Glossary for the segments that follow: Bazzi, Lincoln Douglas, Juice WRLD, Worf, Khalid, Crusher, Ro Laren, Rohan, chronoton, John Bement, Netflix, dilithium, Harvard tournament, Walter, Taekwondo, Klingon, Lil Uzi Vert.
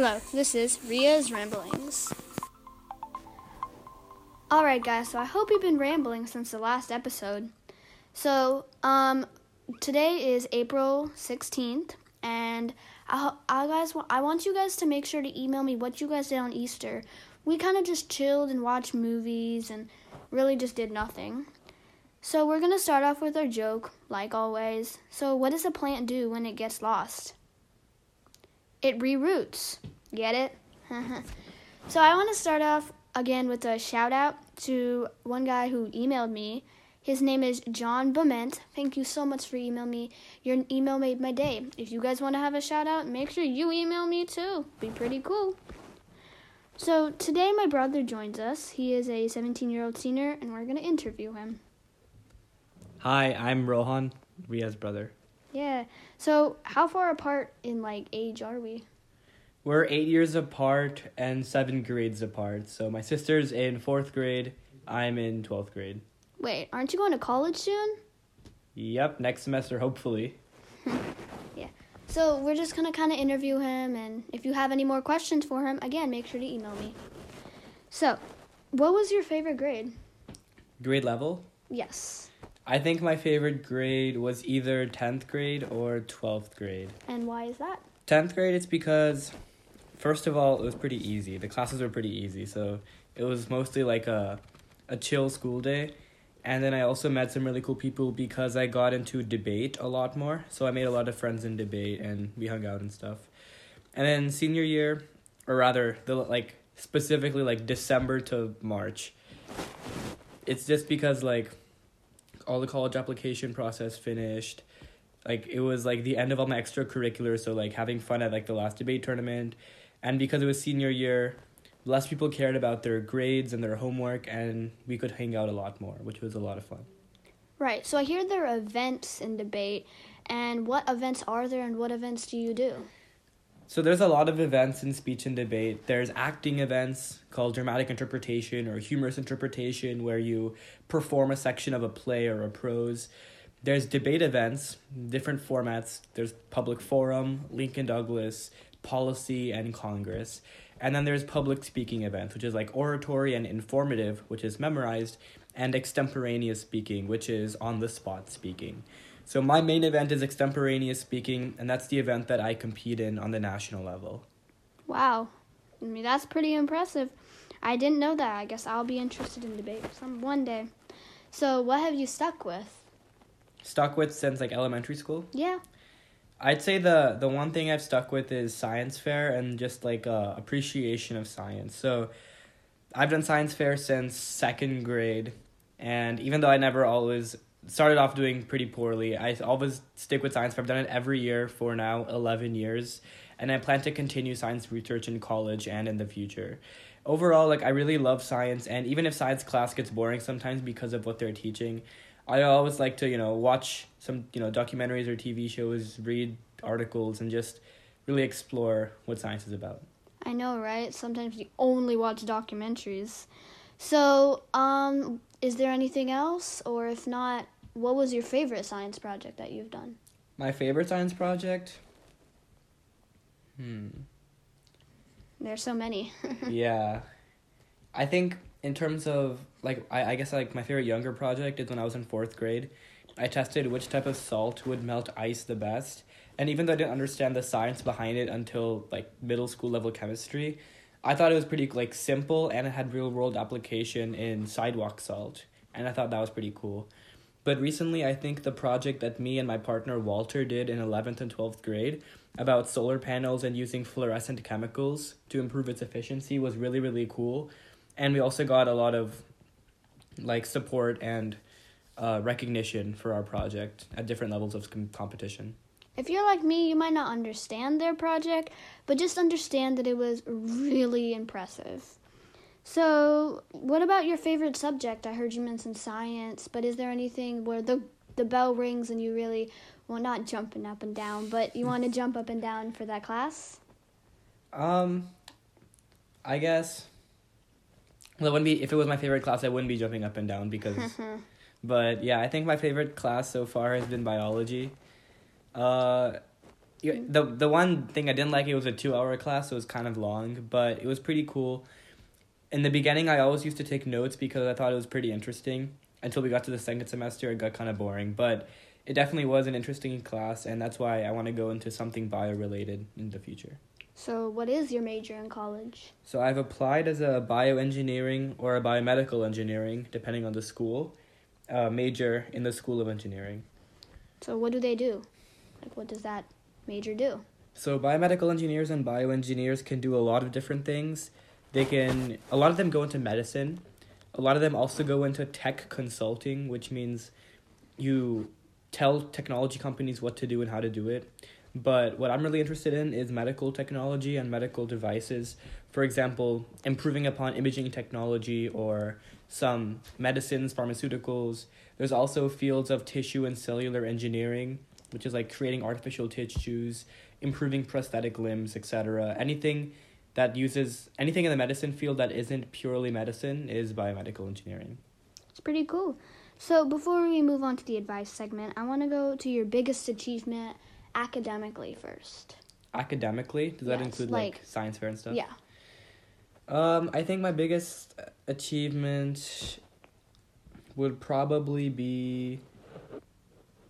Hello, this is Ria's Ramblings. Alright guys, so I hope you've been rambling since the last episode. So, today is April 16th, and I want you guys to make sure to email me what you guys did on Easter. We kind of just chilled and watched movies and really just did nothing. So we're going to start off with our joke, like always. So what does a plant do when it gets lost? It reroots. Get it? So I want to start off again with a shout out to one guy who emailed me. His name is John Bement. Thank you so much for emailing me. Your email made my day. If you guys want to have a shout out, make sure you email me too. Be pretty cool. So today my brother joins us. He is a 17-year-old senior, and we're going to interview him. Hi, I'm Rohan, Ria's brother. Yeah. So how far apart in age are we? We're 8 years apart and 7 grades apart. So my sister's in 4th grade. I'm in 12th grade. Wait, aren't you going to college soon? Yep, next semester, hopefully. Yeah. So we're just going to kind of interview him, and if you have any more questions for him, again, make sure to email me. So, what was your favorite grade? Grade level? Yes. I think my favorite grade was either 10th grade or 12th grade. And why is that? 10th grade, it's because, first of all, it was pretty easy. The classes were pretty easy, so it was mostly a chill school day. And then I also met some really cool people because I got into debate a lot more. So I made a lot of friends in debate, and we hung out and stuff. And then senior year, or rather, specifically December to March. It's just because, all the college application process finished. It was, the end of all my extracurriculars. So, having fun at, the last debate tournament. And because it was senior year, less people cared about their grades and their homework, and we could hang out a lot more, which was a lot of fun. Right. So I hear there are events in debate, and what events are there, and what events do you do? So there's a lot of events in speech and debate. There's acting events called dramatic interpretation or humorous interpretation, where you perform a section of a play or a prose. There's debate events, different formats. There's public forum, Lincoln Douglas, policy, and Congress. And then there's public speaking events, which is oratory and informative, which is memorized, and extemporaneous speaking, which is on-the-spot speaking. So my main event is extemporaneous speaking, and that's the event that I compete in on the national level. Wow. I mean, that's pretty impressive. I didn't know that. I guess I'll be interested in debate one day. So what have you stuck with? Stuck with since, elementary school? Yeah. I'd say the one thing I've stuck with is science fair and just appreciation of science. So I've done science fair since 2nd grade, and even though I never always started off doing pretty poorly, I always stick with science fair. I've done it every year for now 11 years, and I plan to continue science research in college and in the future. Overall, I really love science, and even if science class gets boring sometimes because of what they're teaching, I always like to, watch some, documentaries or TV shows, read articles, and just really explore what science is about. I know, right? Sometimes you only watch documentaries. So, is there anything else? Or if not, what was your favorite science project that you've done? My favorite science project? There's so many. Yeah. I think in terms of, my favorite younger project is when I was in 4th grade. I tested which type of salt would melt ice the best. And even though I didn't understand the science behind it until, middle school level chemistry, I thought it was pretty, simple, and it had real-world application in sidewalk salt. And I thought that was pretty cool. But recently, I think the project that me and my partner Walter did in 11th and 12th grade about solar panels and using fluorescent chemicals to improve its efficiency was really, really cool. And we also got a lot of support and recognition for our project at different levels of competition. If you're like me, you might not understand their project, but just understand that it was really impressive. So, what about your favorite subject? I heard you mention science, but is there anything where the bell rings and you really, well, not jumping up and down, but you want to jump up and down for that class? I guess that wouldn't be, if it was my favorite class, I wouldn't be jumping up and down because, but yeah, I think my favorite class so far has been biology. The one thing I didn't like, it was a 2-hour class, so it was kind of long, but it was pretty cool. In the beginning, I always used to take notes because I thought it was pretty interesting. Until we got to the second semester, it got kind of boring, but it definitely was an interesting class, and that's why I want to go into something bio-related in the future. So what is your major in college? So I've applied as a bioengineering or a biomedical engineering, depending on the school, major in the School of Engineering. So what do they do? Like, what does that major do? So biomedical engineers and bioengineers can do a lot of different things. A lot of them go into medicine. A lot of them also go into tech consulting, which means you tell technology companies what to do and how to do it. But what I'm really interested in is medical technology and medical devices. For example, improving upon imaging technology or some medicines, pharmaceuticals. There's also fields of tissue and cellular engineering, which is like creating artificial tissues, improving prosthetic limbs, etc. Anything that uses anything in the medicine field that isn't purely medicine is biomedical engineering. It's pretty cool. So before we move on to the advice segment, I want to go to your biggest achievement academically first. Academically? Does that include like science fair and stuff? Yeah. I think my biggest achievement would probably be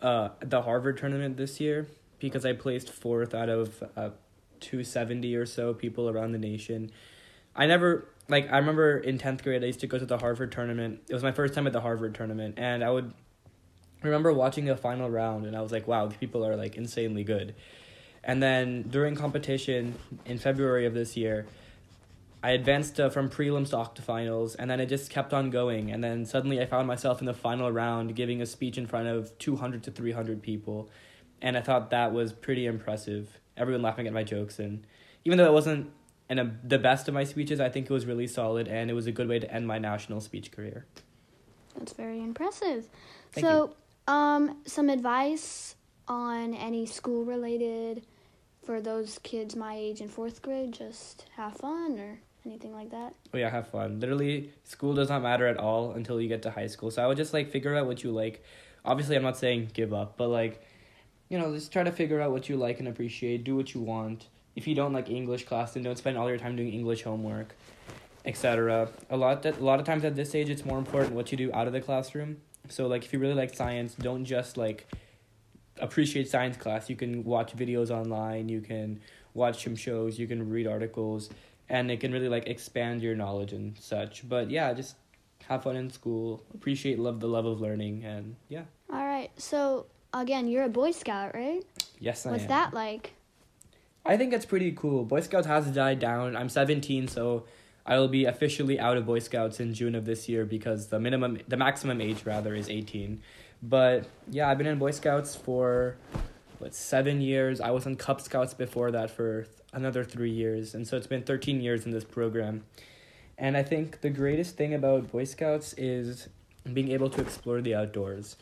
the Harvard tournament this year, because I placed 4th out of 270 or so people around the nation. I remember in 10th grade, I used to go to the Harvard tournament. It was my first time at the Harvard tournament, and I would remember watching the final round, and I was like, wow, these people are like insanely good. And then during competition in February of this year, I advanced from prelims to octafinals, and then it just kept on going. And then suddenly I found myself in the final round giving a speech in front of 200 to 300 people, and I thought that was pretty impressive. Everyone laughing at my jokes, and even though it wasn't the best of my speeches, I think it was really solid, and it was a good way to end my national speech career. That's very impressive. Thank you. Some advice on any school related for those kids my age in 4th grade, just have fun or anything like that? Oh yeah, have fun. Literally, school does not matter at all until you get to high school. So I would just figure out what you like. Obviously, I'm not saying give up, but just try to figure out what you like and appreciate. Do what you want. If you don't like English class, then don't spend all your time doing English homework, etc. A lot of times at this age, it's more important what you do out of the classroom. So if you really like science, don't just appreciate science class. You can watch videos online, you can watch some shows, you can read articles, and it can really expand your knowledge and such. But yeah, just have fun in school, appreciate the love of learning, and yeah. All right, so again, you're a Boy Scout, right? Yes, I am. What's that like? I think it's pretty cool. Boy Scouts has died down. I'm 17, so I will be officially out of Boy Scouts in June of this year because the maximum age is 18. But yeah, I've been in Boy Scouts for 7 years. I was in Cub Scouts before that for another 3 years, and so it's been 13 years in this program. And I think the greatest thing about Boy Scouts is being able to explore the outdoors,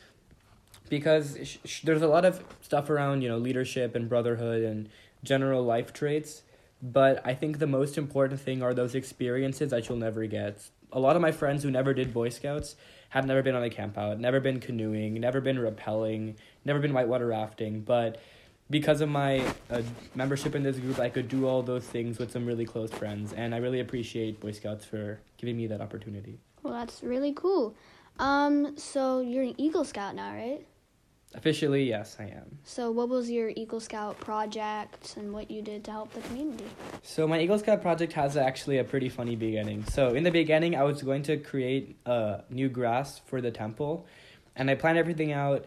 because there's a lot of stuff around, leadership and brotherhood and general life traits, but I think the most important thing are those experiences that you'll never get. A lot of my friends who never did Boy Scouts have never been on a campout, never been canoeing, never been rappelling, never been whitewater rafting, but because of my membership in this group, I could do all those things with some really close friends, and I really appreciate Boy Scouts for giving me that opportunity. Well, that's really cool. So you're an Eagle Scout now, right? Officially, yes, I am. So what was your Eagle Scout project and what you did to help the community? So my Eagle Scout project has actually a pretty funny beginning. So in the beginning, I was going to create new grass for the temple, and I planned everything out,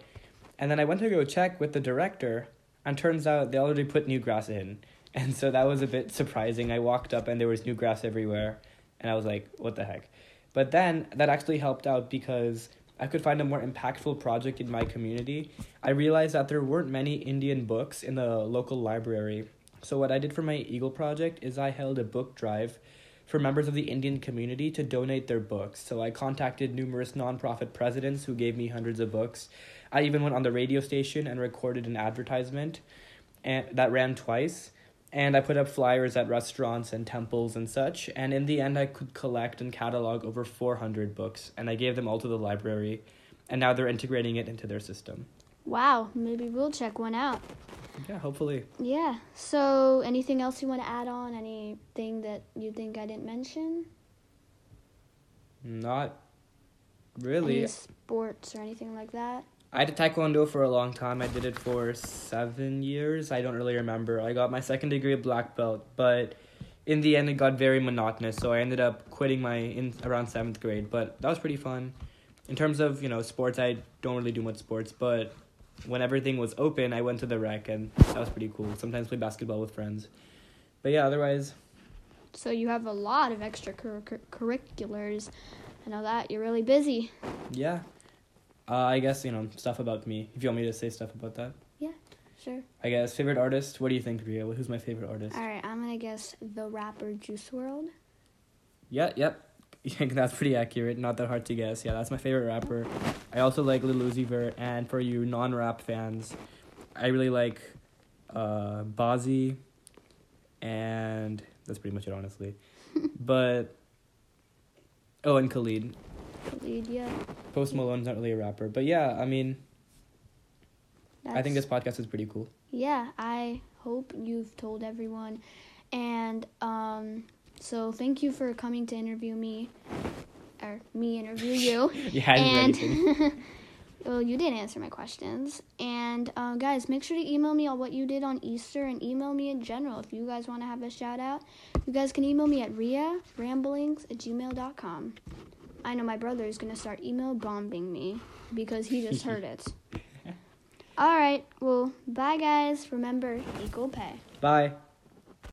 and then I went to go check with the director, and turns out they already put new grass in. And so that was a bit surprising. I walked up and there was new grass everywhere, and I was like, what the heck? But then that actually helped out because I could find a more impactful project in my community. I realized that there weren't many Indian books in the local library. So what I did for my Eagle project is I held a book drive for members of the Indian community to donate their books. So I contacted numerous nonprofit presidents who gave me hundreds of books. I even went on the radio station and recorded an advertisement and that ran twice. And I put up flyers at restaurants and temples and such. And in the end, I could collect and catalog over 400 books. And I gave them all to the library. And now they're integrating it into their system. Wow, maybe we'll check one out. Yeah, hopefully. Yeah. So anything else you want to add on? Anything that you think I didn't mention? Not really. Any sports or anything like that? I did Taekwondo for a long time. I did it for 7 years. I don't really remember. I got my second degree black belt, but in the end it got very monotonous, so I ended up quitting around 7th grade, but that was pretty fun. In terms of, sports, I don't really do much sports, but when everything was open, I went to the rec, and that was pretty cool. Sometimes play basketball with friends. But yeah, otherwise. So you have a lot of extracurriculars. I know that. You're really busy. Yeah. I guess, stuff about me, if you want me to say stuff about that. Yeah, sure. I guess, favorite artist? What do you think, Ria? Who's my favorite artist? All right, I'm going to guess the rapper Juice WRLD. Yeah, yep. That's pretty accurate. Not that hard to guess. Yeah, that's my favorite rapper. I also like Lil Uzi Vert, and for you non-rap fans, I really like Bazzi, and that's pretty much it, honestly. But, oh, and Khalid. Khalid, yeah. Post Malone's not really a rapper, but yeah, I think this podcast is pretty cool. Yeah, I hope you've told everyone, and so thank you for coming to interview me, or me interview you. Yeah, I didn't do anything. Well, you did answer my questions, and guys, make sure to email me on what you did on Easter, and email me in general if you guys want to have a shout out. You guys can email me at riaramblings@gmail.com. I know my brother is going to start email bombing me because he just heard it. All right. Well, bye, guys. Remember, equal pay. Bye.